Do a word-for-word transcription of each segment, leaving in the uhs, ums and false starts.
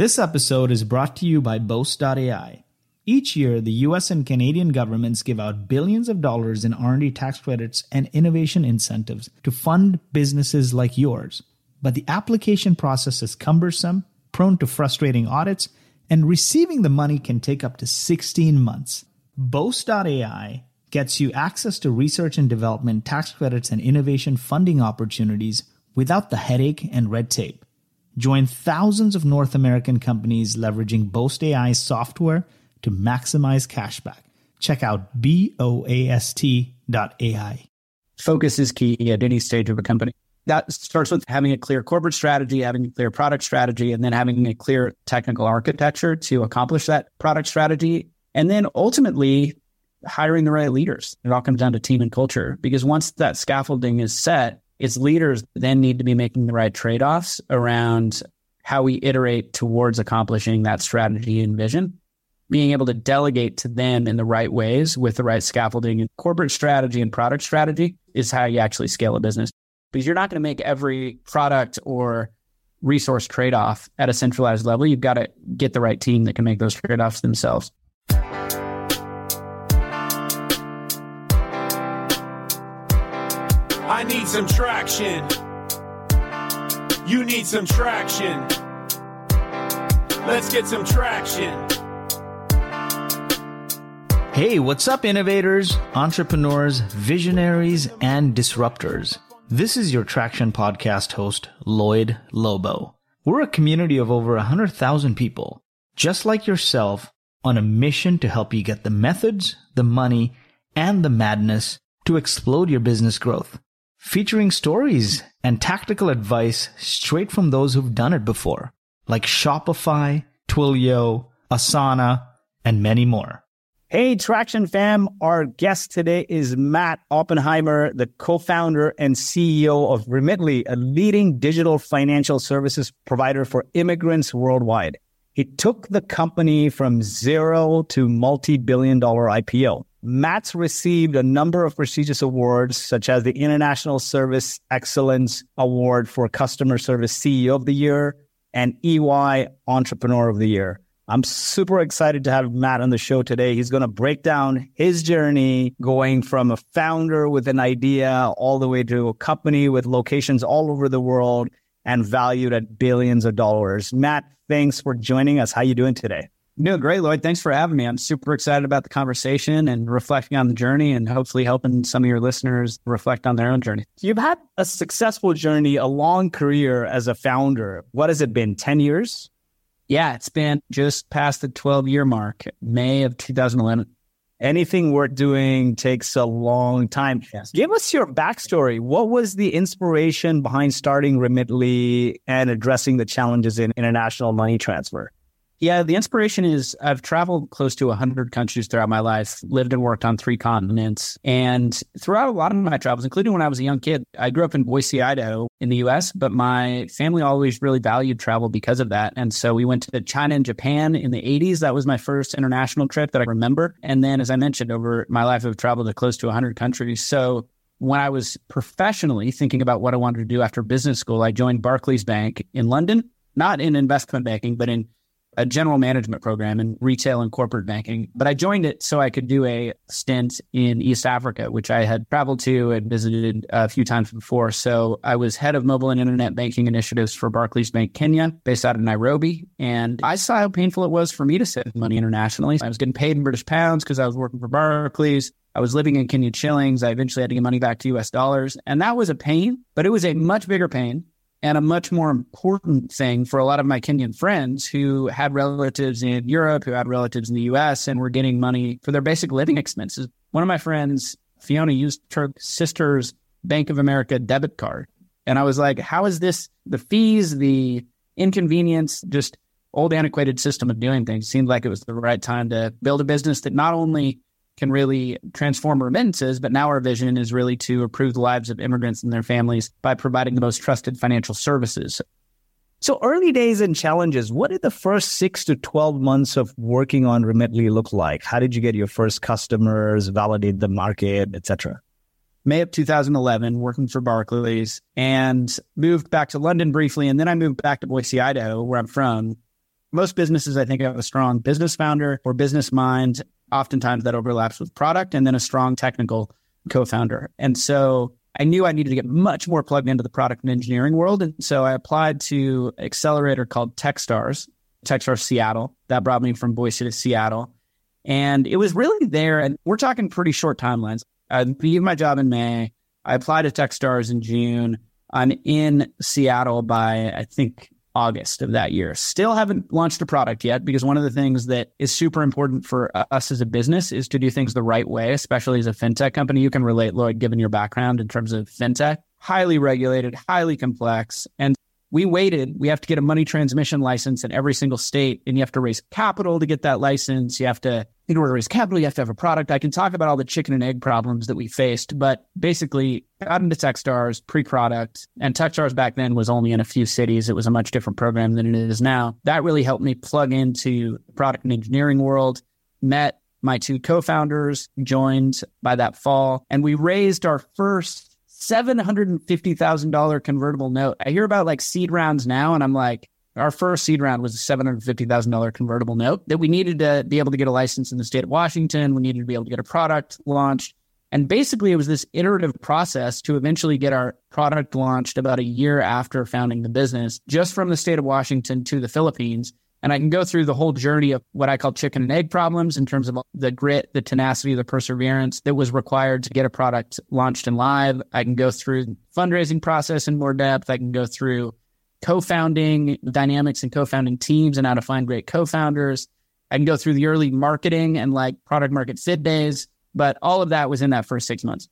This episode is brought to you by Boast dot A I. Each year, the U S and Canadian governments give out billions of dollars in R and D tax credits and innovation incentives to fund businesses like yours. But the application process is cumbersome, prone to frustrating audits, and receiving the money can take up to sixteen months. Boast dot A I gets you access to research and development tax credits and innovation funding opportunities without the headache and red tape. Join thousands of North American companies leveraging Boast dot A I software to maximize cashback. Check out boast dot A I. Focus is key at any stage of a company. That starts with having a clear corporate strategy, having a clear product strategy, and then having a clear technical architecture to accomplish that product strategy. And then ultimately, hiring the right leaders. It all comes down to team and culture, because once that scaffolding is set, its leaders then need to be making the right trade-offs around how we iterate towards accomplishing that strategy and vision, being able to delegate to them in the right ways with the right scaffolding. And corporate strategy and product strategy is how you actually scale a business, because you're not going to make every product or resource trade-off at a centralized level. You've got to get the right team that can make those trade-offs themselves. I need some traction. You need some traction. Let's get some traction. Hey, what's up, innovators, entrepreneurs, visionaries, and disruptors? This is your Traction Podcast host, Lloyd Lobo. We're a community of over one hundred thousand people, just like yourself, on a mission to help you get the methods, the money, and the madness to explode your business growth. Featuring stories and tactical advice straight from those who've done it before, like Shopify, Twilio, Asana, and many more. Hey, Traction fam. Our guest today is Matt Oppenheimer, the co-founder and C E O of Remitly, a leading digital financial services provider for immigrants worldwide. He took the company from zero to multi-billion dollar I P O. Matt's received a number of prestigious awards, such as the International Service Excellence Award for Customer Service C E O of the Year and E Y Entrepreneur of the Year. I'm super excited to have Matt on the show today. He's going to break down his journey going from a founder with an idea all the way to a company with locations all over the world and valued at billions of dollars. Matt, thanks for joining us. How are you doing today? No, great, Lloyd. Thanks for having me. I'm super excited about the conversation and reflecting on the journey and hopefully helping some of your listeners reflect on their own journey. You've had a successful journey, a long career as a founder. What has it been, ten years? Yeah, it's been just past the twelve-year mark, May of two thousand eleven. Anything worth doing takes a long time. Yes. Give us your backstory. What was the inspiration behind starting Remitly and addressing the challenges in international money transfer? Yeah, the inspiration is I've traveled close to one hundred countries throughout my life, lived and worked on three continents. And throughout a lot of my travels, including when I was a young kid, I grew up in Boise, Idaho in the U S, but my family always really valued travel because of that. And so we went to China and Japan in the eighties. That was my first international trip that I remember. And then, as I mentioned, over my life, I've traveled to close to one hundred countries. So when I was professionally thinking about what I wanted to do after business school, I joined Barclays Bank in London, not in investment banking, but in a general management program in retail and corporate banking. But I joined it so I could do a stint in East Africa, which I had traveled to and visited a few times before. So I was head of mobile and internet banking initiatives for Barclays Bank Kenya, based out of Nairobi. And I saw how painful it was for me to send money internationally. I was getting paid in British pounds because I was working for Barclays. I was living in Kenyan shillings. I eventually had to get money back to U S dollars. And that was a pain, but it was a much bigger pain and a much more important thing for a lot of my Kenyan friends who had relatives in Europe, who had relatives in the U S, and were getting money for their basic living expenses. One of my friends, Fiona, used her sister's Bank of America debit card. And I was like, how is this? The fees, the inconvenience, just old antiquated system of doing things. Seemed like it was the right time to build a business that not only can really transform remittances, but now our vision is really to improve the lives of immigrants and their families by providing the most trusted financial services. So early days and challenges, what did the first six to twelve months of working on Remitly look like? How did you get your first customers, validate the market, et cetera? May of two thousand eleven, working for Barclays, and moved back to London briefly. And then I moved back to Boise, Idaho, where I'm from, Most businesses, I think, have a strong business founder or business mind. Oftentimes that overlaps with product, and then a strong technical co-founder. And so I knew I needed to get much more plugged into the product and engineering world. And so I applied to an accelerator called Techstars, Techstars Seattle. That brought me from Boise to Seattle. And it was really there. And we're talking pretty short timelines. I leave my job in May. I applied to Techstars in June. I'm in Seattle by, I think, August of that year. Still haven't launched a product yet, because one of the things that is super important for us as a business is to do things the right way, especially as a fintech company. You can relate, Lloyd, given your background in terms of fintech. Highly regulated, highly complex. And we waited. We have to get a money transmission license in every single state, and you have to raise capital to get that license. You have to, in order to raise capital, you have to have a product. I can talk about all the chicken and egg problems that we faced, but basically got into Techstars pre-product, and Techstars back then was only in a few cities. It was a much different program than it is now. That really helped me plug into the product and engineering world, met my two co-founders, joined by that fall, and we raised our first seven hundred fifty thousand dollars convertible note. I hear about like seed rounds now, and I'm like, our first seed round was a seven hundred fifty thousand dollars convertible note that we needed to be able to get a license in the state of Washington. We needed to be able to get a product launched. And basically, it was this iterative process to eventually get our product launched about a year after founding the business, just from the state of Washington to the Philippines. And I can go through the whole journey of what I call chicken and egg problems in terms of the grit, the tenacity, the perseverance that was required to get a product launched and live. I can go through the fundraising process in more depth. I can go through co-founding dynamics and co-founding teams and how to find great co-founders. I can go through the early marketing and like product market fit days. But all of that was in that first six months.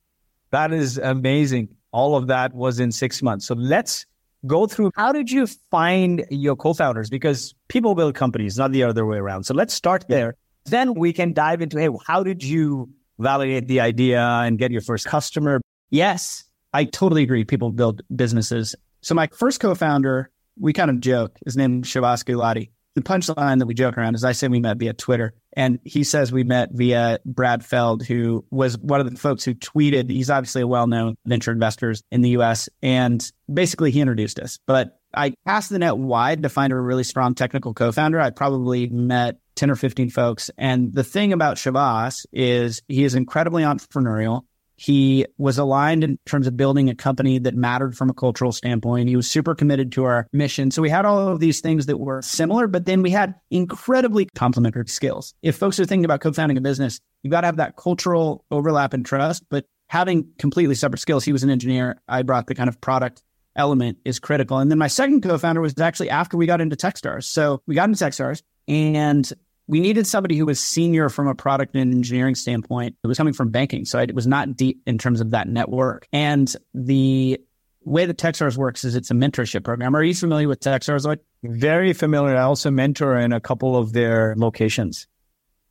That is amazing. All of that was in six months. So let's go through, how did you find your co-founders? Because people build companies, not the other way around. So let's start there. Then we can dive into, hey, how did you validate the idea and get your first customer? Yes, I totally agree. People build businesses. So my first co-founder, we kind of joke, his name is Shivaas. The punchline that we joke around is I say we met via Twitter. And he says we met via Brad Feld, who was one of the folks who tweeted. He's obviously a well-known venture investor in the U S. And basically, he introduced us. But I cast the net wide to find a really strong technical co-founder. I probably met ten or fifteen folks. And the thing about Shivaas is he is incredibly entrepreneurial. He was aligned in terms of building a company that mattered from a cultural standpoint. He was super committed to our mission. So we had all of these things that were similar, but then we had incredibly complementary skills. If folks are thinking about co-founding a business, you've got to have that cultural overlap and trust, but having completely separate skills. He was an engineer. I brought the kind of product element is critical. And then my second co-founder was actually after we got into Techstars. So we got into Techstars, and we needed somebody who was senior from a product and engineering standpoint. It was coming from banking, so it was not deep in terms of that network. And the way that Techstars works is it's a mentorship program. Are you familiar with Techstars, Lloyd? Very familiar. I also mentor in a couple of their locations.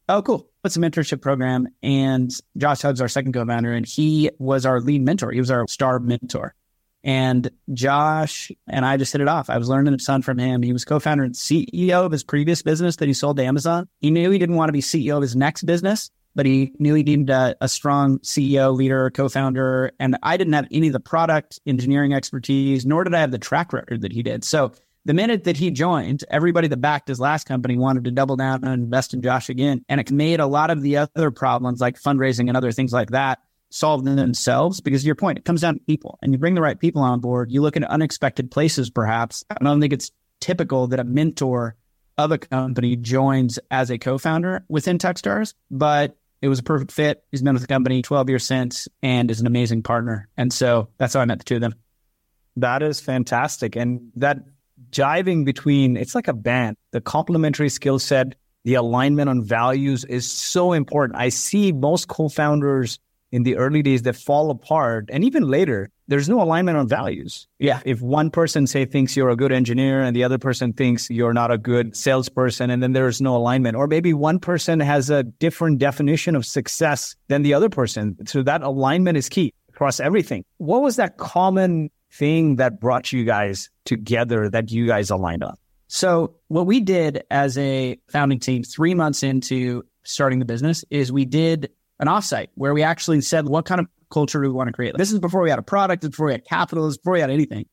Oh, cool. It's a mentorship program. And Josh Hubs, our second co-founder, and he was our lead mentor. He was our star mentor. And Josh and I just hit it off. I was learning a ton from him. He was co-founder and C E O of his previous business that he sold to Amazon. He knew he didn't want to be C E O of his next business, but he knew he needed a, a strong C E O, leader, co-founder. And I didn't have any of the product engineering expertise, nor did I have the track record that he did. So the minute that he joined, everybody that backed his last company wanted to double down and invest in Josh again. And it made a lot of the other problems like fundraising and other things like that solve them themselves, because to your point, it comes down to people. And you bring the right people on board, you look at unexpected places perhaps. I don't think it's typical that a mentor of a company joins as a co-founder within Techstars, but it was a perfect fit. He's been with the company twelve years since and is an amazing partner. And so that's how I met the two of them. That is fantastic. And that jiving between, it's like a band, the complementary skill set, the alignment on values is so important. I see most co-founders in the early days that fall apart, and even later, there's no alignment on values. Yeah. If one person, say, thinks you're a good engineer and the other person thinks you're not a good salesperson, and then there's no alignment, or maybe one person has a different definition of success than the other person. So that alignment is key across everything. What was that common thing that brought you guys together that you guys aligned on? So what we did as a founding team three months into starting the business is we did an offsite where we actually said, what kind of culture do we want to create? This is before we had a product, before we had capital, before we had anything.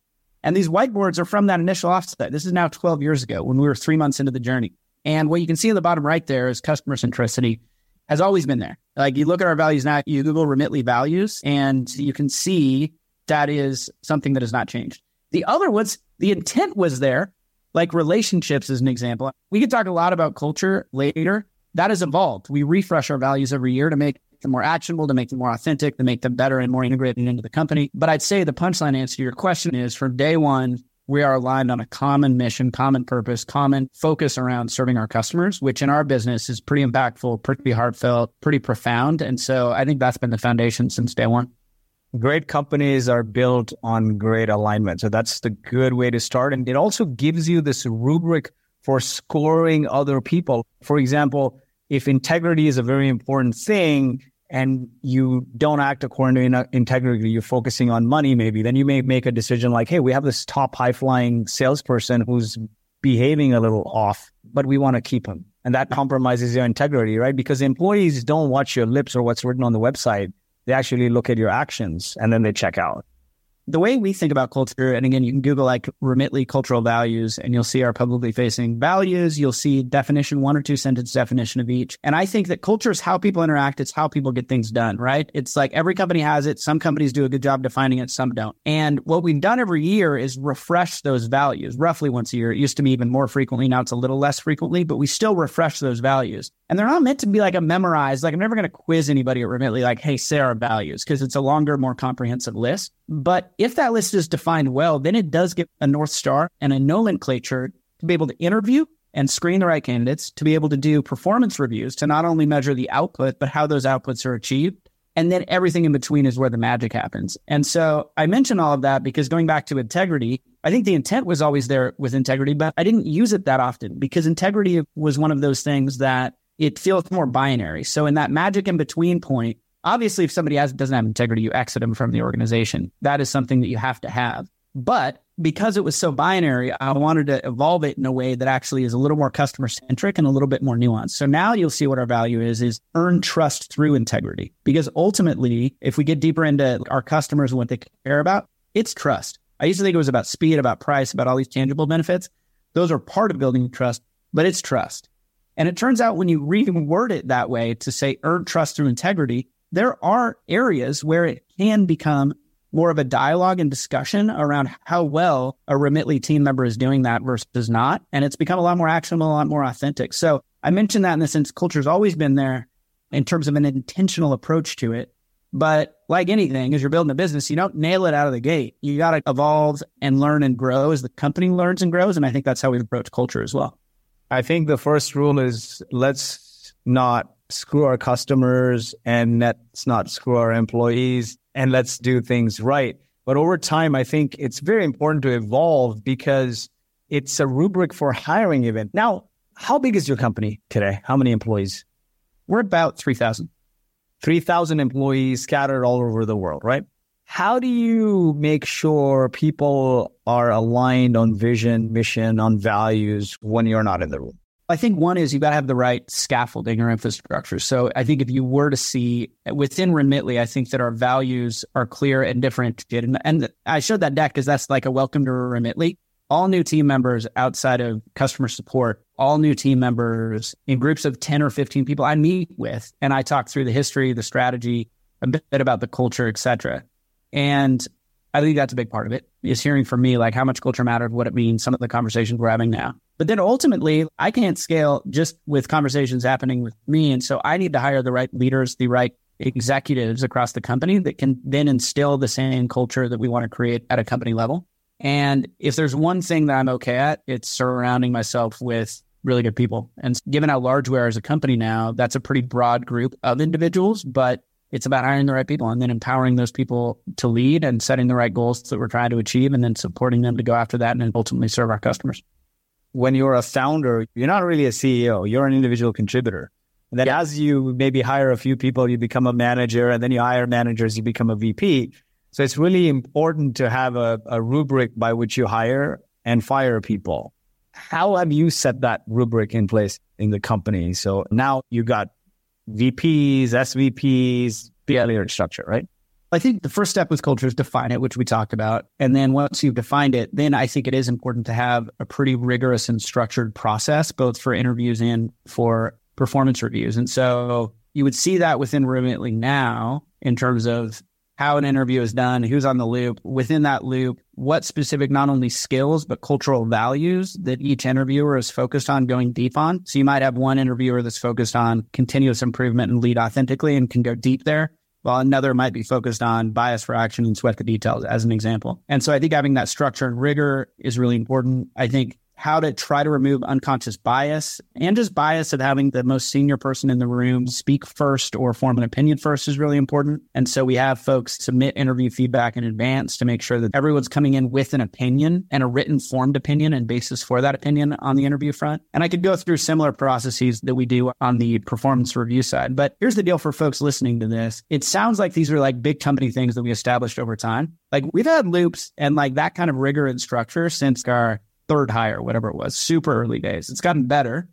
And these whiteboards are from that initial offsite. This is now twelve years ago when we were three months into the journey. And what you can see in the bottom right there is customer centricity has always been there. Like you look at our values now, you Google Remitly values, and you can see that is something that has not changed. The other was, the intent was there, like relationships is an example. We could talk a lot about culture later. That has evolved. We refresh our values every year to make them more actionable, to make them more authentic, to make them better and more integrated into the company. But I'd say the punchline answer to your question is from day one, we are aligned on a common mission, common purpose, common focus around serving our customers, which in our business is pretty impactful, pretty heartfelt, pretty profound. And so I think that's been the foundation since day one. Great companies are built on great alignment. So that's the good way to start. And it also gives you this rubric for scoring other people. For example, if integrity is a very important thing and you don't act according to integrity, you're focusing on money maybe, then you may make a decision like, hey, we have this top high-flying salesperson who's behaving a little off, but we want to keep him. And that compromises your integrity, right? Because employees don't watch your lips or what's written on the website. They actually look at your actions and then they check out. The way we think about culture, and again, you can Google like Remitly cultural values and you'll see our publicly facing values. You'll see definition, one or two sentence definition of each. And I think that culture is how people interact. It's how people get things done, right? It's like every company has it. Some companies do a good job defining it, some don't. And what we've done every year is refresh those values roughly once a year. It used to be even more frequently. Now it's a little less frequently, but we still refresh those values. And they're not meant to be like a memorized, like I'm never going to quiz anybody at Remitly like, hey, say our values, because it's a longer, more comprehensive list. But if that list is defined well, then it does give a North Star and a nomenclature to be able to interview and screen the right candidates, to be able to do performance reviews, to not only measure the output, but how those outputs are achieved. And then everything in between is where the magic happens. And so I mention all of that because going back to integrity, I think the intent was always there with integrity, but I didn't use it that often because integrity was one of those things that it feels more binary. So in that magic in between point, obviously, if somebody has, doesn't have integrity, you exit them from the organization. That is something that you have to have. But because it was so binary, I wanted to evolve it in a way that actually is a little more customer-centric and a little bit more nuanced. So now you'll see what our value is, is earn trust through integrity. Because ultimately, if we get deeper into our customers and what they care about, it's trust. I used to think it was about speed, about price, about all these tangible benefits. Those are part of building trust, but it's trust. And it turns out when you reword it that way to say earn trust through integrity, there are areas where it can become more of a dialogue and discussion around how well a Remitly team member is doing that versus not. And it's become a lot more actionable, a lot more authentic. So I mentioned that in the sense culture has always been there in terms of an intentional approach to it. But like anything, as you're building a business, you don't nail it out of the gate. You got to evolve and learn and grow as the company learns and grows. And I think that's how we approach culture as well. I think the first rule is let's not screw our customers and let's not screw our employees and let's do things right. But over time, I think it's very important to evolve because it's a rubric for hiring even. Now, how big is your company today? How many employees? We're about three thousand. three thousand employees scattered all over the world, right? How do you make sure people are aligned on vision, mission, on values when you're not in the room? I think one is you've got to have the right scaffolding or infrastructure. So I think if you were to see within Remitly, I think that our values are clear and differentiated. And, and I showed that deck because that's like a welcome to Remitly. All new team members outside of customer support, all new team members in groups of ten or fifteen people I meet with, and I talk through the history, the strategy, a bit about the culture, et cetera. And I think that's a big part of it is hearing from me, like how much culture mattered, what it means, some of the conversations we're having now. But then ultimately, I can't scale just with conversations happening with me. And so I need to hire the right leaders, the right executives across the company that can then instill the same culture that we want to create at a company level. And if there's one thing that I'm okay at, it's surrounding myself with really good people. And given how large we are as a company now, that's a pretty broad group of individuals, but it's about hiring the right people and then empowering those people to lead and setting the right goals that we're trying to achieve and then supporting them to go after that and then ultimately serve our customers. When you're a founder, you're not really a C E O, you're an individual contributor. And then yeah. as you maybe hire a few people, you become a manager and then you hire managers, you become a V P. So it's really important to have a, a rubric by which you hire and fire people. How have you set that rubric in place in the company? So now you've got V Ps, S V Ps, big layered structure, right? I think the first step with culture is define it, which we talked about. And then once you've defined it, then I think it is important to have a pretty rigorous and structured process, both for interviews and for performance reviews. And so you would see that within Remitly now in terms of how an interview is done, who's on the loop, within that loop, what specific not only skills, but cultural values that each interviewer is focused on going deep on. So you might have one interviewer that's focused on continuous improvement and lead authentically and can go deep there, while another might be focused on bias for action and sweat the details, as an example. And so I think having that structure and rigor is really important. I think how to try to remove unconscious bias and just bias of having the most senior person in the room speak first or form an opinion first is really important. And so we have folks submit interview feedback in advance to make sure that everyone's coming in with an opinion and a written formed opinion and basis for that opinion on the interview front. And I could go through similar processes that we do on the performance review side. But here's the deal for folks listening to this. It sounds like these are like big company things that we established over time. Like we've had loops and like that kind of rigor and structure since our third hire, whatever it was, super early days. It's gotten better.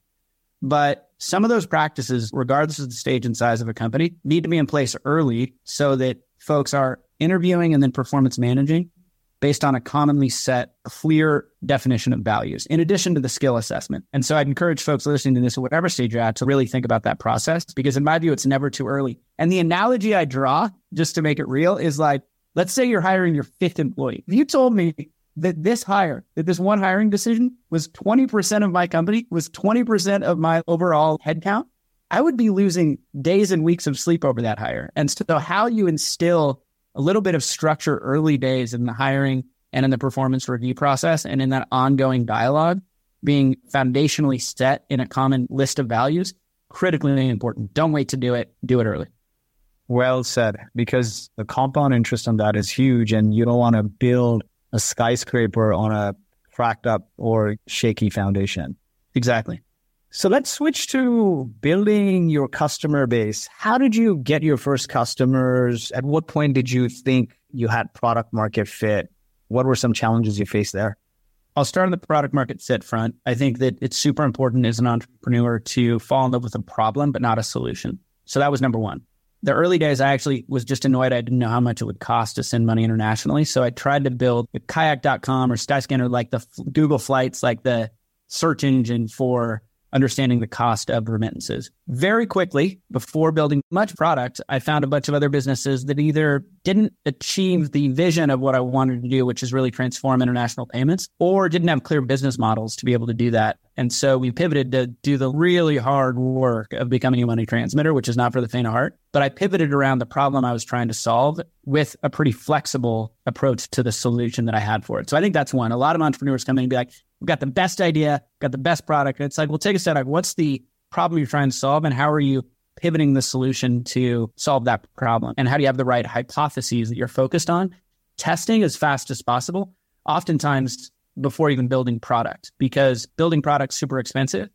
But some of those practices, regardless of the stage and size of a company, need to be in place early so that folks are interviewing and then performance managing based on a commonly set, clear definition of values, in addition to the skill assessment. And so I'd encourage folks listening to this at whatever stage you're at to really think about that process, because in my view, it's never too early. And the analogy I draw, just to make it real, is like, let's say you're hiring your fifth employee. If you told me that this hire, that this one hiring decision was twenty percent of my company, was twenty percent of my overall headcount, I would be losing days and weeks of sleep over that hire. And so how you instill a little bit of structure early days in the hiring and in the performance review process and in that ongoing dialogue being foundationally set in a common list of values, critically important. Don't wait to do it. Do it early. Well said, because the compound interest on that is huge, and you don't want to build a skyscraper on a cracked up or shaky foundation. Exactly. So let's switch to building your customer base. How did you get your first customers? At what point did you think you had product market fit? What were some challenges you faced there? I'll start on the product market fit front. I think that it's super important as an entrepreneur to fall in love with a problem, but not a solution. So that was number one. The early days, I actually was just annoyed. I didn't know how much it would cost to send money internationally. So I tried to build a Kayak dot com or SkyScanner, like the Google Flights, like the search engine for understanding the cost of remittances. Very quickly, before building much product, I found a bunch of other businesses that either didn't achieve the vision of what I wanted to do, which is really transform international payments, or didn't have clear business models to be able to do that. And so we pivoted to do the really hard work of becoming a money transmitter, which is not for the faint of heart. But I pivoted around the problem I was trying to solve with a pretty flexible approach to the solution that I had for it. So I think that's one. A lot of entrepreneurs come in and be like, we've got the best idea, got the best product. And it's like, well, take a step back. What's the problem you're trying to solve? And how are you pivoting the solution to solve that problem? And how do you have the right hypotheses that you're focused on? Testing as fast as possible, oftentimes before even building product, because building product's super expensive.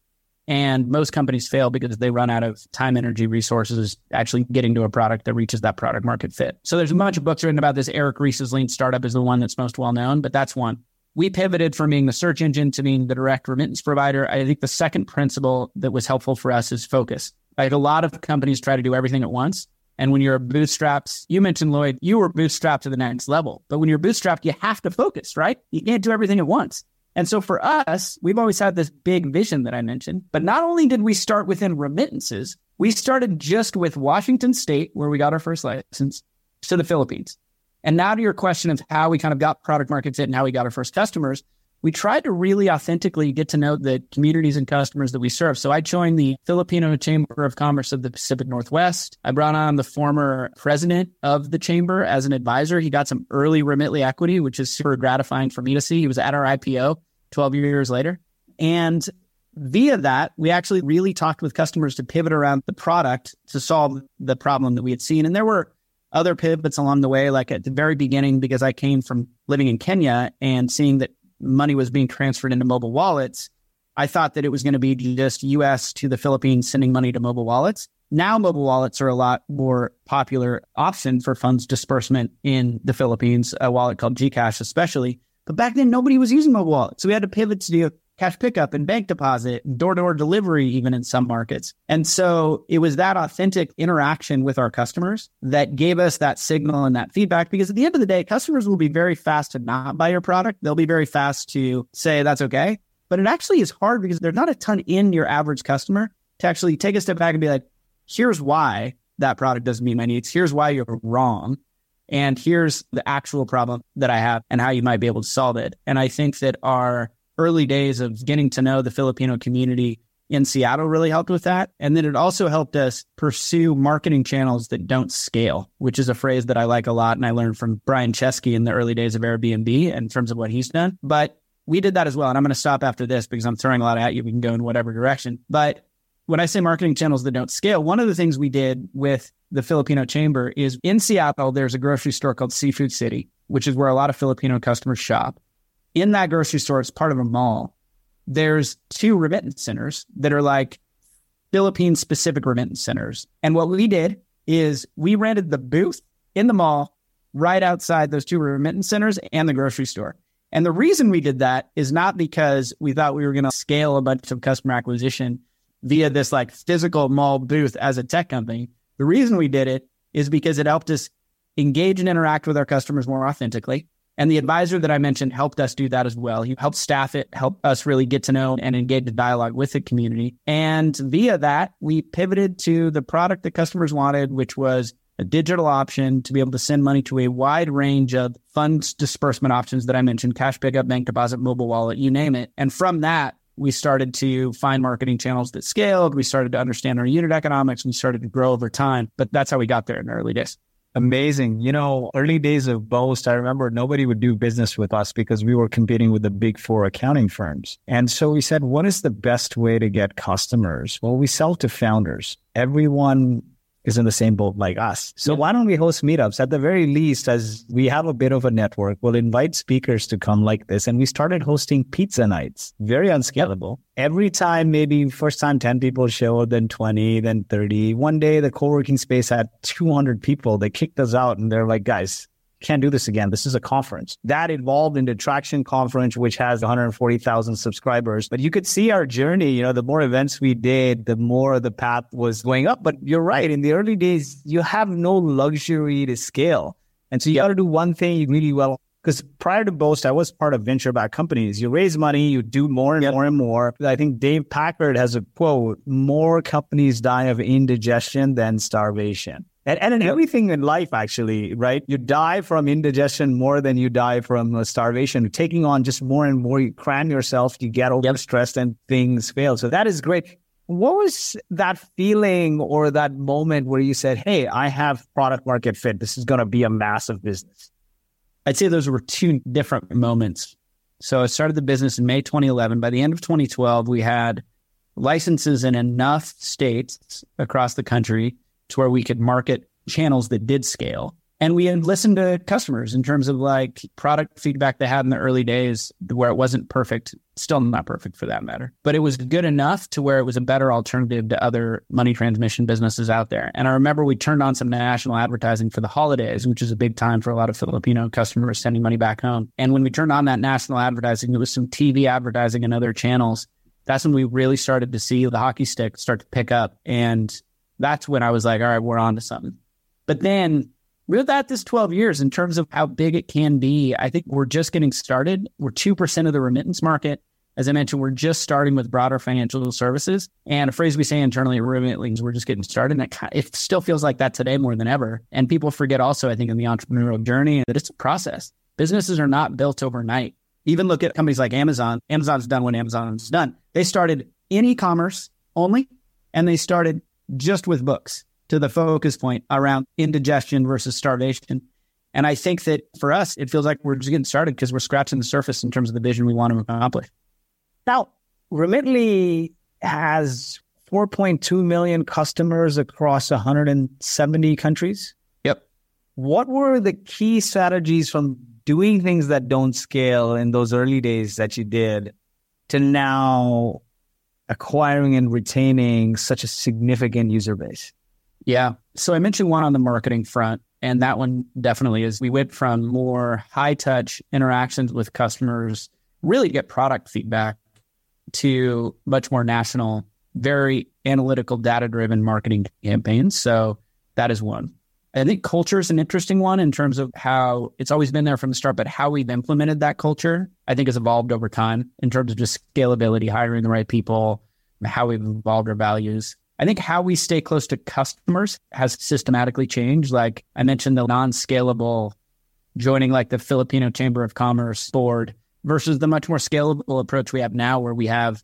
And most companies fail because they run out of time, energy, resources, actually getting to a product that reaches that product market fit. So there's a bunch of books written about this. Eric Ries's Lean Startup is the one that's most well-known, but that's one. We pivoted from being the search engine to being the direct remittance provider. I think the second principle that was helpful for us is focus. Like a lot of companies try to do everything at once. And when you're bootstrapped, you mentioned, Lloyd, you were bootstrapped to the next level. But when you're bootstrapped, you have to focus, right? You can't do everything at once. And so for us, we've always had this big vision that I mentioned. But not only did we start within remittances, we started just with Washington State, where we got our first license, to the Philippines. And now to your question of how we kind of got product market fit and how we got our first customers, we tried to really authentically get to know the communities and customers that we serve. So I joined the Filipino Chamber of Commerce of the Pacific Northwest. I brought on the former president of the chamber as an advisor. He got some early Remitly equity, which is super gratifying for me to see. He was at our I P O twelve years later. And via that, we actually really talked with customers to pivot around the product to solve the problem that we had seen. And there were other pivots along the way, like at the very beginning, because I came from living in Kenya and seeing that money was being transferred into mobile wallets, I thought that it was going to be just U S to the Philippines sending money to mobile wallets. Now mobile wallets are a lot more popular option for funds disbursement in the Philippines, a wallet called GCash especially. But back then, nobody was using mobile wallets. So we had to pivot to do cash pickup and bank deposit, door-to-door delivery, even in some markets. And so it was that authentic interaction with our customers that gave us that signal and that feedback, because at the end of the day, customers will be very fast to not buy your product. They'll be very fast to say, that's okay. But it actually is hard because there's not a ton in your average customer to actually take a step back and be like, here's why that product doesn't meet my needs. Here's why you're wrong. And here's the actual problem that I have and how you might be able to solve it. And I think that our early days of getting to know the Filipino community in Seattle really helped with that. And then it also helped us pursue marketing channels that don't scale, which is a phrase that I like a lot. And I learned from Brian Chesky in the early days of Airbnb in terms of what he's done. But we did that as well. And I'm going to stop after this because I'm throwing a lot at you. We can go in whatever direction. But when I say marketing channels that don't scale, one of the things we did with the Filipino Chamber is in Seattle, there's a grocery store called Seafood City, which is where a lot of Filipino customers shop. In that grocery store, it's part of a mall. There's two remittance centers that are like Philippine-specific remittance centers. And what we did is we rented the booth in the mall right outside those two remittance centers and the grocery store. And the reason we did that is not because we thought we were going to scale a bunch of customer acquisition via this like physical mall booth as a tech company. The reason we did it is because it helped us engage and interact with our customers more authentically. And the advisor that I mentioned helped us do that as well. He helped staff it, helped us really get to know and engage the dialogue with the community. And via that, we pivoted to the product that customers wanted, which was a digital option to be able to send money to a wide range of funds disbursement options that I mentioned, cash pickup, bank deposit, mobile wallet, you name it. And from that, we started to find marketing channels that scaled. We started to understand our unit economics. We started to grow over time. But that's how we got there in the early days. Amazing. You know, early days of Boast, I remember nobody would do business with us because we were competing with the big four accounting firms. And so we said, what is the best way to get customers? Well, we sell to founders. Everyone is in the same boat like us. So yeah. Why don't we host meetups? At the very least, as we have a bit of a network, we'll invite speakers to come like this. And we started hosting pizza nights, very unscalable. Yep. Every time, maybe first time ten people showed, then twenty, then thirty. One day, the co-working space had two hundred people. They kicked us out and they're like, guys, can't do this again. This is a conference. That evolved into Traction Conference, which has one hundred forty thousand subscribers. But you could see our journey. You know, the more events we did, the more the path was going up. But you're right. In the early days, you have no luxury to scale. And so you got to do one thing really well. Because prior to Boast, I was part of venture-backed companies. You raise money, you do more and yep. more and more. I think Dave Packard has a quote, more companies die of indigestion than starvation. And, and in everything in life, actually, right? You die from indigestion more than you die from starvation. Taking on just more and more, you cram yourself, you get overstressed and things fail. So that is great. What was that feeling or that moment where you said, hey, I have product market fit. This is going to be a massive business. I'd say those were two different moments. So I started the business in May twenty eleven. By the end of twenty twelve, we had licenses in enough states across the country to where we could market channels that did scale. And we had listened to customers in terms of like product feedback they had in the early days where it wasn't perfect, still not perfect for that matter, but it was good enough to where it was a better alternative to other money transmission businesses out there. And I remember we turned on some national advertising for the holidays, which is a big time for a lot of Filipino customers sending money back home. And when we turned on that national advertising, it was some T V advertising and other channels. That's when we really started to see the hockey stick start to pick up. And that's when I was like, all right, we're on to something. But then we're at this twelve years in terms of how big it can be. I think we're just getting started. We're two percent of the remittance market. As I mentioned, we're just starting with broader financial services. And a phrase we say internally at Remitly is we're just getting started. And it still feels like that today more than ever. And people forget also, I think, in the entrepreneurial journey that it's a process. Businesses are not built overnight. Even look at companies like Amazon. Amazon's done when Amazon's done. They started in e-commerce only, and they started just with books to the focus point around indigestion versus starvation. And I think that for us, it feels like we're just getting started because we're scratching the surface in terms of the vision we want to accomplish. Now, Remitly has four point two million customers across one hundred seventy countries. Yep. What were the key strategies from doing things that don't scale in those early days that you did to now acquiring and retaining such a significant user base? Yeah. So I mentioned one on the marketing front, and that one definitely is we went from more high touch interactions with customers, really get product feedback, to much more national, very analytical, data-driven marketing campaigns. So that is one. I think culture is an interesting one in terms of how it's always been there from the start, but how we've implemented that culture, I think, has evolved over time in terms of just scalability, hiring the right people, how we've evolved our values. I think how we stay close to customers has systematically changed. Like I mentioned, the non-scalable joining like the Filipino Chamber of Commerce board versus the much more scalable approach we have now, where we have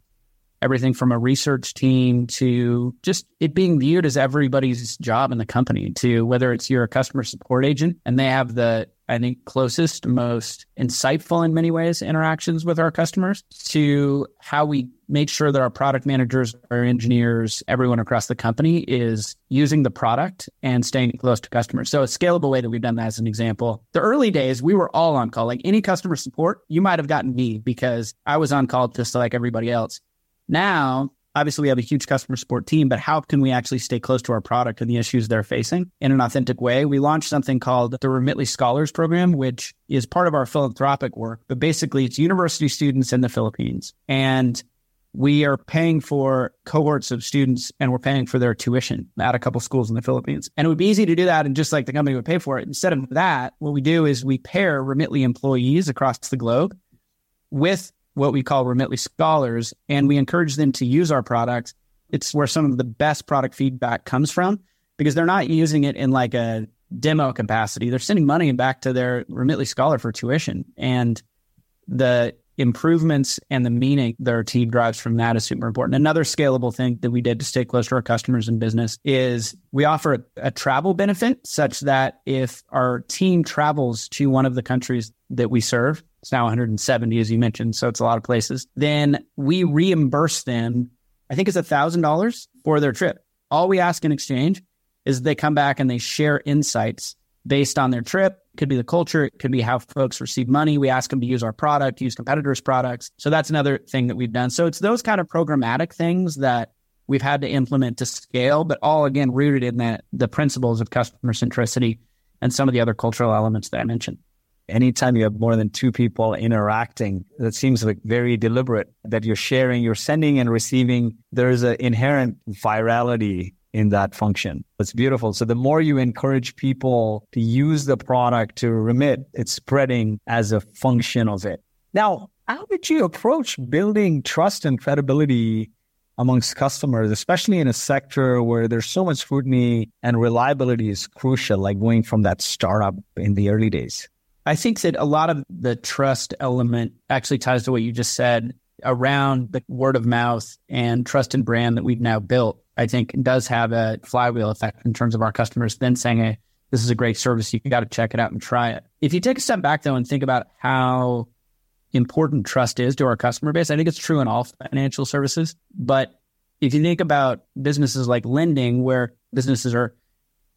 everything from a research team to just it being viewed as everybody's job in the company, to whether it's you're a customer support agent and they have the, I think, closest, most insightful in many ways interactions with our customers, to how we make sure that our product managers, our engineers, everyone across the company is using the product and staying close to customers. So a scalable way that we've done that, as an example, the early days, we were all on call. Like any customer support, you might have gotten me because I was on call just like everybody else. Now, obviously, we have a huge customer support team, but how can we actually stay close to our product and the issues they're facing in an authentic way? We launched something called the Remitly Scholars Program, which is part of our philanthropic work, but basically it's university students in the Philippines. And we are paying for cohorts of students and we're paying for their tuition at a couple schools in the Philippines. And it would be easy to do that and just like the company would pay for it. Instead of that, what we do is we pair Remitly employees across the globe with what we call Remitly Scholars, and we encourage them to use our products. It's where some of the best product feedback comes from, because they're not using it in like a demo capacity. They're sending money back to their Remitly Scholar for tuition. And the improvements and the meaning their team drives from that is super important. Another scalable thing that we did to stay close to our customers and business is we offer a, a travel benefit such that if our team travels to one of the countries that we serve, it's now one hundred seventy, as you mentioned, so it's a lot of places, then we reimburse them, I think it's one thousand dollars for their trip. All we ask in exchange is they come back and they share insights based on their trip. It could be the culture. It could be how folks receive money. We ask them to use our product, use competitors' products. So that's another thing that we've done. So it's those kind of programmatic things that we've had to implement to scale, but all, again, rooted in that the principles of customer centricity and some of the other cultural elements that I mentioned. Anytime you have more than two people interacting, that seems like very deliberate, that you're sharing, you're sending and receiving. There is an inherent virality in that function. It's beautiful. So the more you encourage people to use the product to remit, it's spreading as a function of it. Now, how did you approach building trust and credibility amongst customers, especially in a sector where there's so much scrutiny and reliability is crucial, like going from that startup in the early days? I think that a lot of the trust element actually ties to what you just said around the word of mouth and trust and brand that we've now built. I think does have a flywheel effect in terms of our customers then saying, hey, this is a great service. You got to check it out and try it. If you take a step back, though, and think about how important trust is to our customer base, I think it's true in all financial services. But if you think about businesses like lending, where businesses are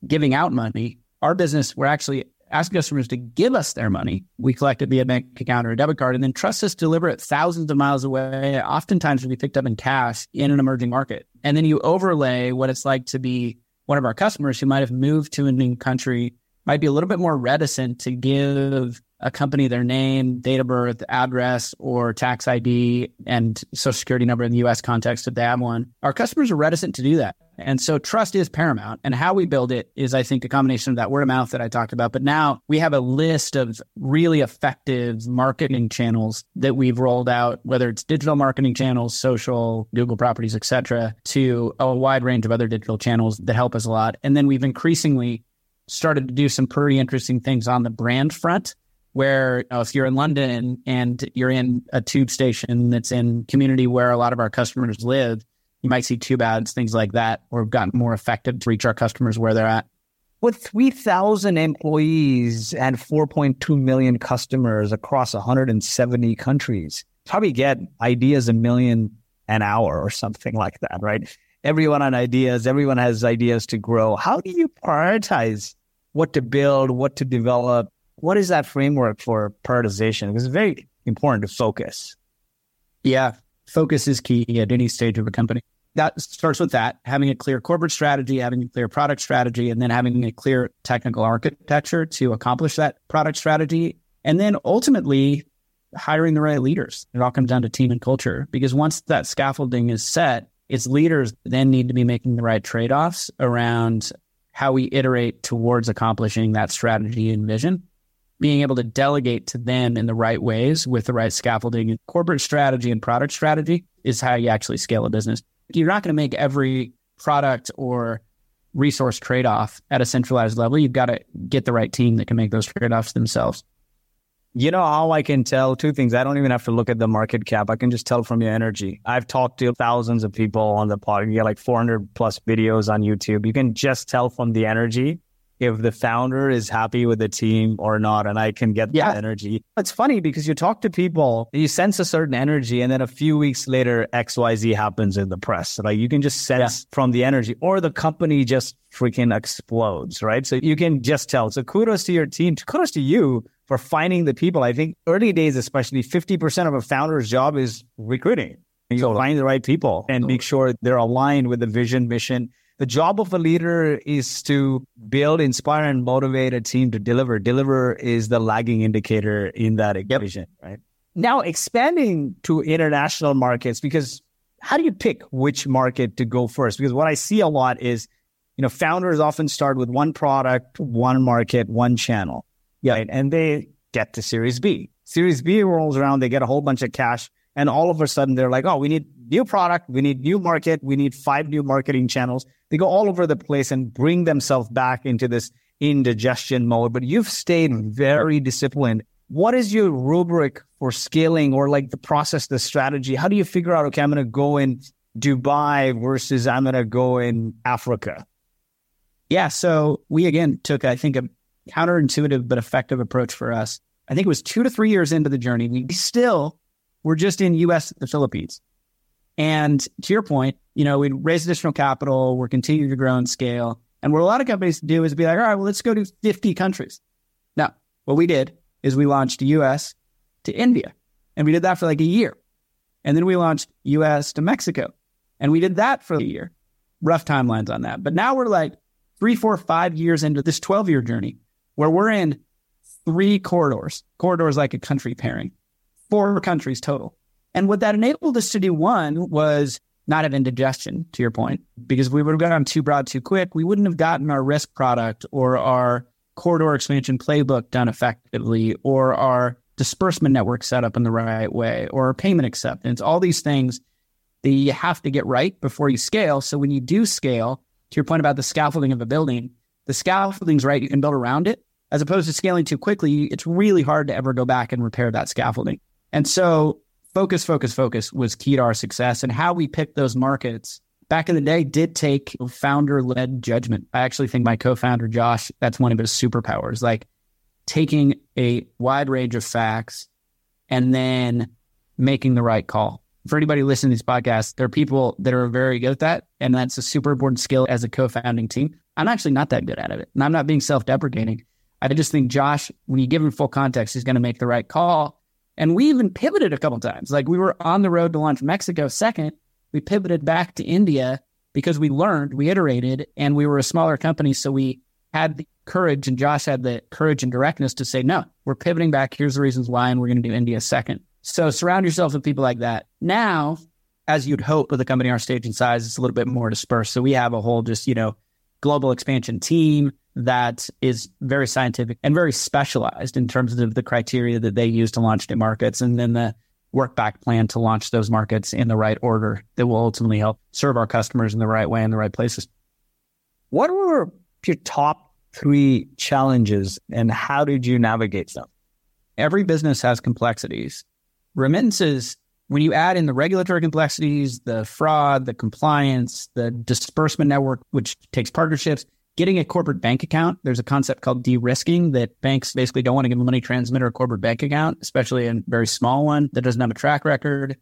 giving out money, our business, we're actually ask customers to give us their money. We collect it via a bank account or a debit card, and then trust us to deliver it thousands of miles away. Oftentimes, it'll be picked up in cash in an emerging market. And then you overlay what it's like to be one of our customers who might have moved to a new country, might be a little bit more reticent to give a company their name, date of birth, address, or tax I D and social security number in the U S context if they have one. Our customers are reticent to do that. And so trust is paramount. And how we build it is, I think, a combination of that word of mouth that I talked about. But now we have a list of really effective marketing channels that we've rolled out, whether it's digital marketing channels, social, Google properties, et cetera, to a wide range of other digital channels that help us a lot. And then we've increasingly started to do some pretty interesting things on the brand front, where, you know, if you're in London and you're in a tube station that's in community where a lot of our customers live, you might see tube ads, things like that, or have gotten more effective to reach our customers where they're at. With three thousand employees and four point two million customers across one hundred seventy countries, probably get ideas a million an hour or something like that, right? Everyone on ideas, everyone has ideas to grow. How do you prioritize what to build, what to develop? What is that framework for prioritization? Because it's very important to focus. Yeah, focus is key at any stage of a company. That starts with that, having a clear corporate strategy, having a clear product strategy, and then having a clear technical architecture to accomplish that product strategy. And then ultimately, hiring the right leaders. It all comes down to team and culture, because once that scaffolding is set, its leaders then need to be making the right trade-offs around how we iterate towards accomplishing that strategy and vision, being able to delegate to them in the right ways with the right scaffolding. Corporate strategy and product strategy is how you actually scale a business. You're not going to make every product or resource trade-off at a centralized level. You've got to get the right team that can make those trade-offs themselves. You know how I can tell? Two things. I don't even have to look at the market cap. I can just tell from your energy. I've talked to thousands of people on the pod. You get like four hundred plus videos on YouTube. You can just tell from the energy if the founder is happy with the team or not. And I can get yeah. that energy. It's funny because you talk to people, you sense a certain energy, and then a few weeks later, X Y Z happens in the press. Like you can just sense yeah. from the energy, or the company just freaking explodes, right? So you can just tell. So kudos to your team. Kudos to you for finding the people. I think early days, especially fifty percent of a founder's job is recruiting. You totally. find the right people and totally. make sure they're aligned with the vision, mission. The job of a leader is to build, inspire, and motivate a team to deliver. Deliver is the lagging indicator in that equation, yep. right? Now expanding to international markets, because how do you pick which market to go first? Because what I see a lot is, you know, founders often start with one product, one market, one channel. Yeah, right? And they get to Series B. Series B rolls around, they get a whole bunch of cash, and all of a sudden they're like, oh, we need new product, we need new market, we need five new marketing channels. They go all over the place and bring themselves back into this indigestion mode. But you've stayed very disciplined. What is your rubric for scaling, or like the process, the strategy? How do you figure out, okay, I'm going to go in Dubai versus I'm going to go in Africa? Yeah, so we again took, I think, a counterintuitive but effective approach for us. I think it was two to three years into the journey. We still were just in U S and the Philippines. And to your point, you know, we raised additional capital, we're continuing to grow and scale. And what a lot of companies do is be like, all right, well, let's go to fifty countries. Now, what we did is we launched U S to India. And we did that for like a year. And then we launched U S to Mexico. And we did that for a year. Rough timelines on that. But now we're like three, four, five years into this twelve-year journey, where we're in three corridors, corridors like a country pairing, four countries total. And what that enabled us to do, one, was not have indigestion, to your point, because if we would have gone too broad too quick, we wouldn't have gotten our risk product or our corridor expansion playbook done effectively, or our disbursement network set up in the right way, or our payment acceptance, all these things that you have to get right before you scale. So when you do scale, to your point about the scaffolding of a building, the scaffolding's right, you can build around it. As opposed to scaling too quickly, it's really hard to ever go back and repair that scaffolding. And so focus, focus, focus was key to our success. And how we picked those markets back in the day did take founder-led judgment. I actually think my co-founder, Josh, that's one of his superpowers, like taking a wide range of facts and then making the right call. For anybody listening to these podcasts, there are people that are very good at that. And that's a super important skill as a co-founding team. I'm actually not that good at it. And I'm not being self-deprecating. I just think Josh, when you give him full context, he's going to make the right call. And we even pivoted a couple of times. Like we were on the road to launch Mexico second. We pivoted back to India because we learned, we iterated, and we were a smaller company. So we had the courage, and Josh had the courage and directness to say, no, we're pivoting back. Here's the reasons why. And we're going to do India second. So surround yourself with people like that. Now, as you'd hope with a company our stage and size, it's a little bit more dispersed. So we have a whole just, you know, global expansion team that is very scientific and very specialized in terms of the criteria that they use to launch new markets, and then the work back plan to launch those markets in the right order that will ultimately help serve our customers in the right way in the right places. What were your top three challenges and how did you navigate them? Every business has complexities. Remittances, when you add in the regulatory complexities, the fraud, the compliance, the disbursement network, which takes partnerships, getting a corporate bank account, there's a concept called de-risking that banks basically don't want to give a money transmitter a corporate bank account, especially a very small one that doesn't have a track record.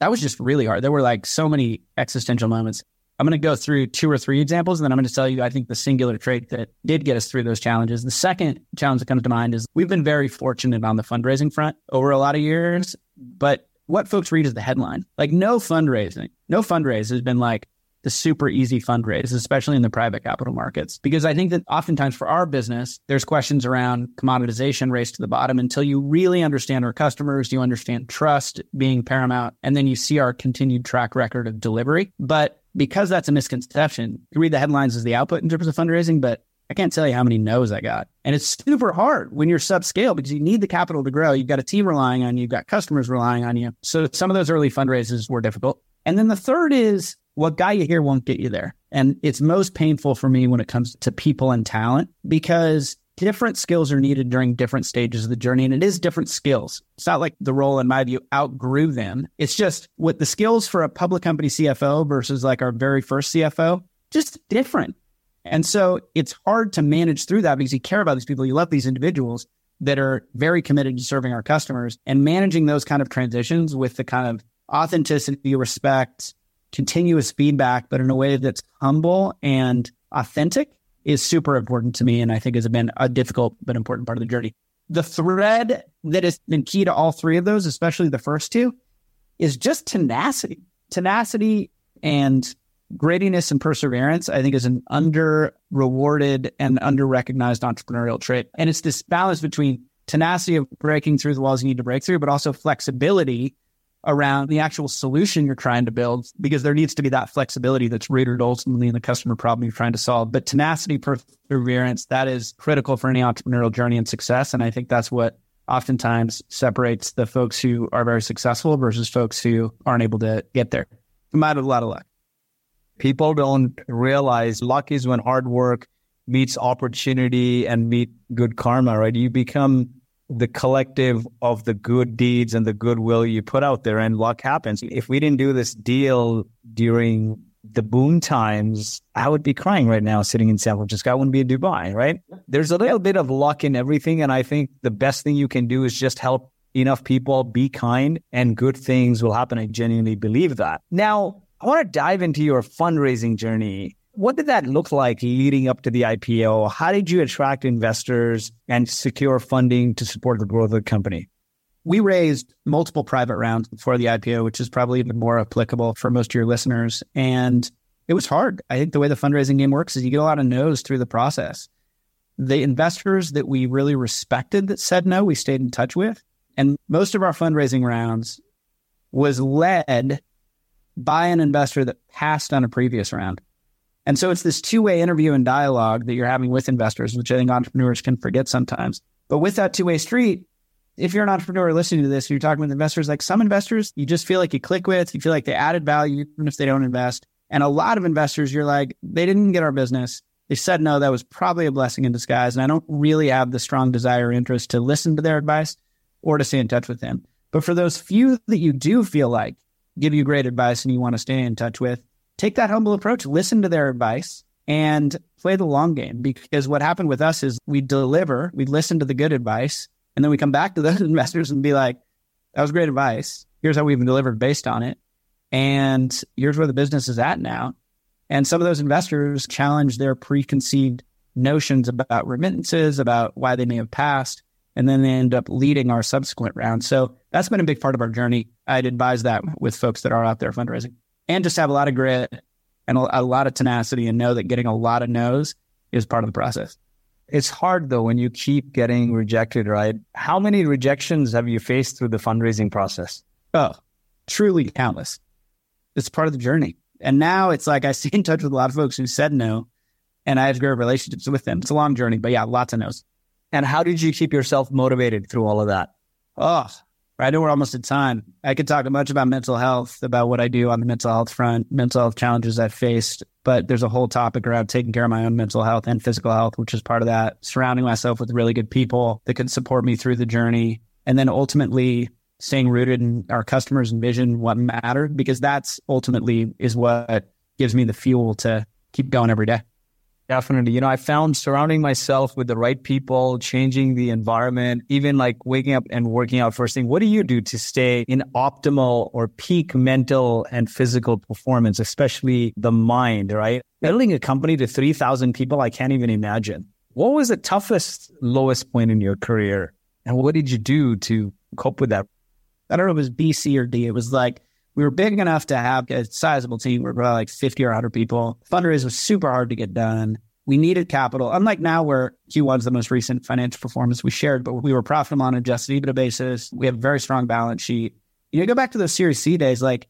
That was just really hard. There were like so many existential moments. I'm going to go through two or three examples, and then I'm going to tell you, I think, the singular trait that did get us through those challenges. The second challenge that comes to mind is we've been very fortunate on the fundraising front over a lot of years, but what folks read is the headline. Like no fundraising, no fundraise has been like the super easy fundraise, especially in the private capital markets. Because I think that oftentimes for our business, there's questions around commoditization, race to the bottom, until you really understand our customers, you understand trust being paramount, and then you see our continued track record of delivery. But because that's a misconception, you read the headlines as the output in terms of fundraising, but I can't tell you how many no's I got. And it's super hard when you're subscale because you need the capital to grow. You've got a team relying on you. You've got customers relying on you. So some of those early fundraisers were difficult. And then the third is, what got you here won't get you there. And it's most painful for me when it comes to people and talent, because different skills are needed during different stages of the journey. And it is different skills. It's not like the role, in my view, outgrew them. It's just with the skills for a public company C F O versus like our very first C F O, just different. And so it's hard to manage through that because you care about these people. You love these individuals that are very committed to serving our customers, and managing those kind of transitions with the kind of authenticity, respect, continuous feedback, but in a way that's humble and authentic is super important to me. And I think has been a difficult but important part of the journey. The thread that has been key to all three of those, especially the first two, is just tenacity. Tenacity and grittiness and perseverance, I think, is an under-rewarded and under-recognized entrepreneurial trait. And it's this balance between tenacity of breaking through the walls you need to break through, but also flexibility around the actual solution you're trying to build, because there needs to be that flexibility that's rooted ultimately in the customer problem you're trying to solve. But tenacity, perseverance, that is critical for any entrepreneurial journey and success. And I think that's what oftentimes separates the folks who are very successful versus folks who aren't able to get there. Come out of a lot of luck. People don't realize luck is when hard work meets opportunity and meet good karma, right? You become the collective of the good deeds and the goodwill you put out there, and luck happens. If we didn't do this deal during the boom times, I would be crying right now sitting in San Francisco. I wouldn't be in Dubai, right? There's a little bit of luck in everything. And I think the best thing you can do is just help enough people, be kind, and good things will happen. I genuinely believe that. Now, I want to dive into your fundraising journey. What did that look like leading up to the I P O? How did you attract investors and secure funding to support the growth of the company? We raised multiple private rounds before the I P O, which is probably even more applicable for most of your listeners. And it was hard. I think the way the fundraising game works is you get a lot of no's through the process. The investors that we really respected that said no, we stayed in touch with. And most of our fundraising rounds was led by an investor that passed on a previous round. And so it's this two-way interview and dialogue that you're having with investors, which I think entrepreneurs can forget sometimes. But with that two-way street, if you're an entrepreneur listening to this, you're talking with investors, like some investors, you just feel like you click with, you feel like they added value, even if they don't invest. And a lot of investors, you're like, they didn't get our business. They said no, that was probably a blessing in disguise. And I don't really have the strong desire or interest to listen to their advice or to stay in touch with them. But for those few that you do feel like give you great advice and you want to stay in touch with, take that humble approach, listen to their advice, and play the long game. Because what happened with us is we deliver, we listen to the good advice, and then we come back to those investors and be like, that was great advice. Here's how we've delivered based on it. And here's where the business is at now. And some of those investors challenge their preconceived notions about remittances, about why they may have passed, and then they end up leading our subsequent round. So that's been a big part of our journey. I'd advise that with folks that are out there fundraising. And just have a lot of grit and a lot of tenacity, and know that getting a lot of no's is part of the process. It's hard, though, when you keep getting rejected, right? How many rejections have you faced through the fundraising process? Oh, truly countless. It's part of the journey. And now it's like I stay in touch with a lot of folks who said no, and I have great relationships with them. It's a long journey, but yeah, lots of no's. And how did you keep yourself motivated through all of that? Oh, I know we're almost at time. I could talk much about mental health, about what I do on the mental health front, mental health challenges I've faced, but there's a whole topic around taking care of my own mental health and physical health, which is part of that, surrounding myself with really good people that can support me through the journey, and then ultimately staying rooted in our customers and vision, what mattered, because that's ultimately is what gives me the fuel to keep going every day. Definitely. You know, I found surrounding myself with the right people, changing the environment, even like waking up and working out first thing. What do you do to stay in optimal or peak mental and physical performance, especially the mind, right? Building a company to three thousand people, I can't even imagine. What was the toughest, lowest point in your career? And what did you do to cope with that? I don't know if it was B, C, or D. It was like We were big enough to have a sizable team. We were probably like fifty or one hundred people. Fundraising was super hard to get done. We needed capital. Unlike now where Q one's the most recent financial performance we shared, but we were profitable on an adjusted EBITDA basis. We have a very strong balance sheet. You know, go back to those Series C days, like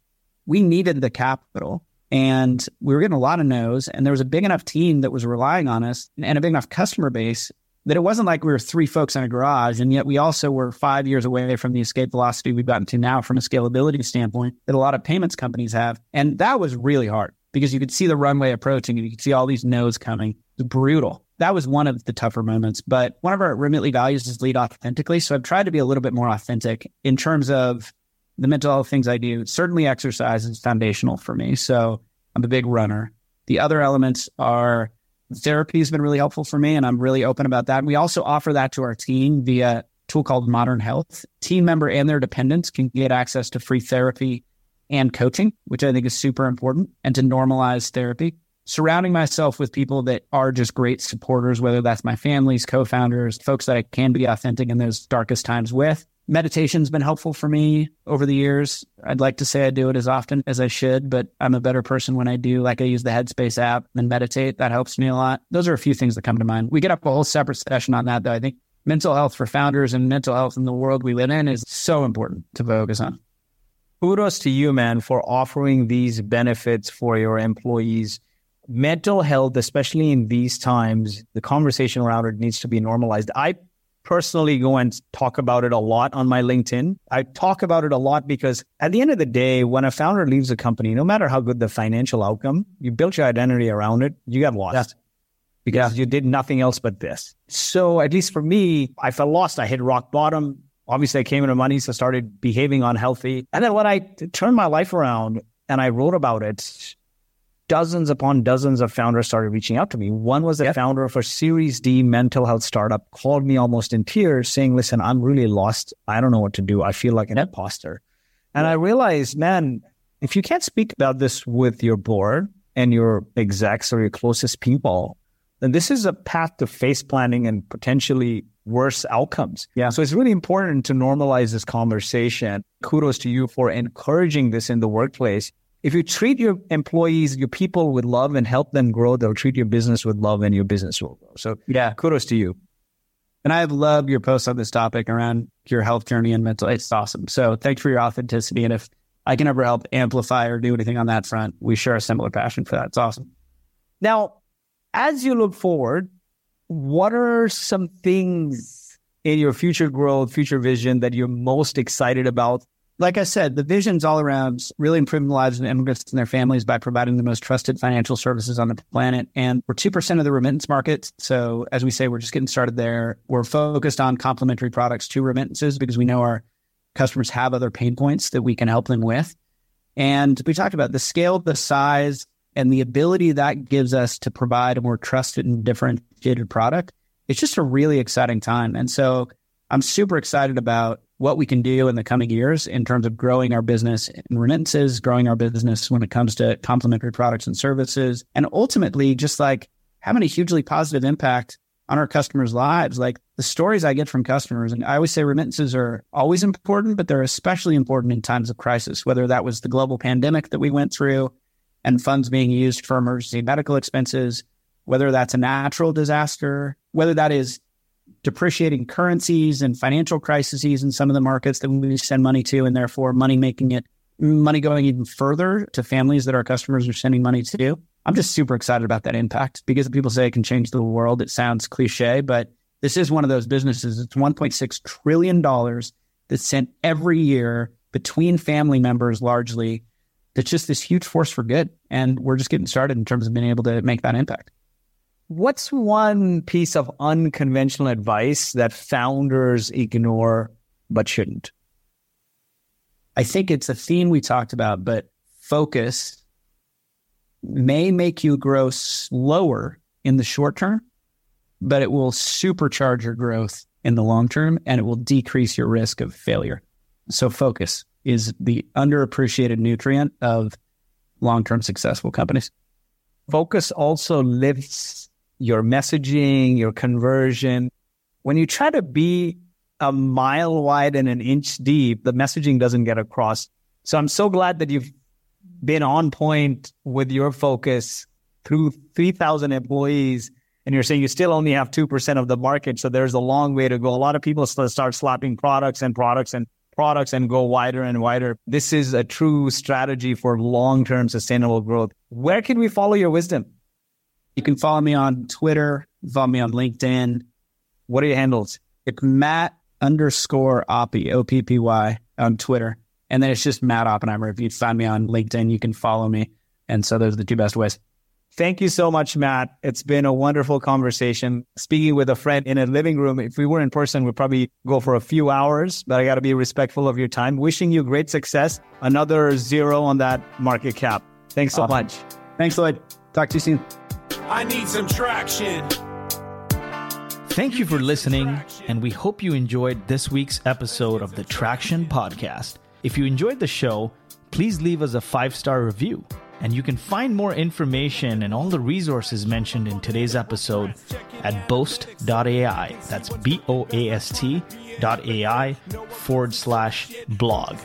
we needed the capital and we were getting a lot of no's, and there was a big enough team that was relying on us and a big enough customer base that it wasn't like we were three folks in a garage, and yet we also were five years away from the escape velocity we've gotten to now from a scalability standpoint that a lot of payments companies have. And that was really hard because you could see the runway approaching and you could see all these no's coming. It's brutal. That was one of the tougher moments. But one of our Remitly values is lead authentically. So I've tried to be a little bit more authentic in terms of the mental health things I do. Certainly exercise is foundational for me. So I'm a big runner. The other elements are therapy has been really helpful for me, and I'm really open about that. And we also offer that to our team via a tool called Modern Health. Team member and their dependents can get access to free therapy and coaching, which I think is super important, and to normalize therapy. Surrounding myself with people that are just great supporters, whether that's my families, co-founders, folks that I can be authentic in those darkest times with. Meditation's been helpful for me over the years. I'd like to say I do it as often as I should, but I'm a better person when I do. Like I use the Headspace app and meditate. That helps me a lot. Those are a few things that come to mind. We get up a whole separate session on that, though. I think mental health for founders and mental health in the world we live in is so important to focus on. Kudos to you, man, for offering these benefits for your employees. Mental health, especially in these times, the conversation around it needs to be normalized. I personally go and talk about it a lot on my LinkedIn. I talk about it a lot because at the end of the day, when a founder leaves a company, no matter how good the financial outcome, you built your identity around it, you got lost. Yeah. Because yeah. you did nothing else but this. So at least for me, I felt lost. I hit rock bottom. Obviously, I came into money, so I started behaving unhealthy. And then when I t- turned my life around and I wrote about it, dozens upon dozens of founders started reaching out to me. One was the yep. founder of a Series D mental health startup, called me almost in tears saying, listen, I'm really lost. I don't know what to do. I feel like an yep. imposter. And yep. I realized, man, if you can't speak about this with your board and your execs or your closest people, then this is a path to face planting and potentially worse outcomes. Yeah. So it's really important to normalize this conversation. Kudos to you for encouraging this in the workplace. If you treat your employees, your people with love and help them grow, they'll treat your business with love and your business will grow. So yeah, kudos to you. And I have loved your posts on this topic around your health journey and mental. It's awesome. So thanks for your authenticity. And if I can ever help amplify or do anything on that front, we share a similar passion for that. It's awesome. Now, as you look forward, what are some things in your future growth, future vision that you're most excited about? Like I said, the vision's all around really improving the lives of immigrants and their families by providing the most trusted financial services on the planet. And we're two percent of the remittance market. So as we say, we're just getting started there. We're focused on complementary products to remittances because we know our customers have other pain points that we can help them with. And we talked about the scale, the size, and the ability that gives us to provide a more trusted and differentiated product. It's just a really exciting time. And so I'm super excited about what we can do in the coming years in terms of growing our business in remittances, growing our business when it comes to complementary products and services, and ultimately just like having a hugely positive impact on our customers' lives. Like the stories I get from customers, and I always say remittances are always important, but they're especially important in times of crisis, whether that was the global pandemic that we went through and funds being used for emergency medical expenses, whether that's a natural disaster, whether that is depreciating currencies and financial crises in some of the markets that we send money to, and therefore money making it, money going even further to families that our customers are sending money to. I'm just super excited about that impact because people say it can change the world. It sounds cliche, but this is one of those businesses. It's one point six trillion dollars that's sent every year between family members largely. That's just this huge force for good. And we're just getting started in terms of being able to make that impact. What's one piece of unconventional advice that founders ignore but shouldn't? I think it's a theme we talked about, but focus may make you grow slower in the short term, but it will supercharge your growth in the long term, and it will decrease your risk of failure. So focus is the underappreciated nutrient of long-term successful companies. Focus also lifts your messaging, your conversion. When you try to be a mile wide and an inch deep, the messaging doesn't get across. So I'm so glad that you've been on point with your focus through three thousand employees, and you're saying you still only have two percent of the market. So there's a long way to go. A lot of people start slapping products and products and products and go wider and wider. This is a true strategy for long-term sustainable growth. Where can we follow your wisdom? You can follow me on Twitter, follow me on LinkedIn. What are your handles? It's Matt underscore Oppy, O P P Y on Twitter. And then it's just Matt Oppenheimer. If you find me on LinkedIn, you can follow me. And so those are the two best ways. Thank you so much, Matt. It's been a wonderful conversation. Speaking with a friend in a living room, if we were in person, we'd probably go for a few hours, but I got to be respectful of your time. Wishing you great success. Another zero on that market cap. Thanks so awesome. much. Thanks, Lloyd. Talk to you soon. I need some traction. Thank you for listening, and we hope you enjoyed this week's episode of the Traction Podcast. If you enjoyed the show, please leave us a five-star review. And you can find more information and all the resources mentioned in today's episode at boast dot a i. That's B O A S T dot A I forward slash blog.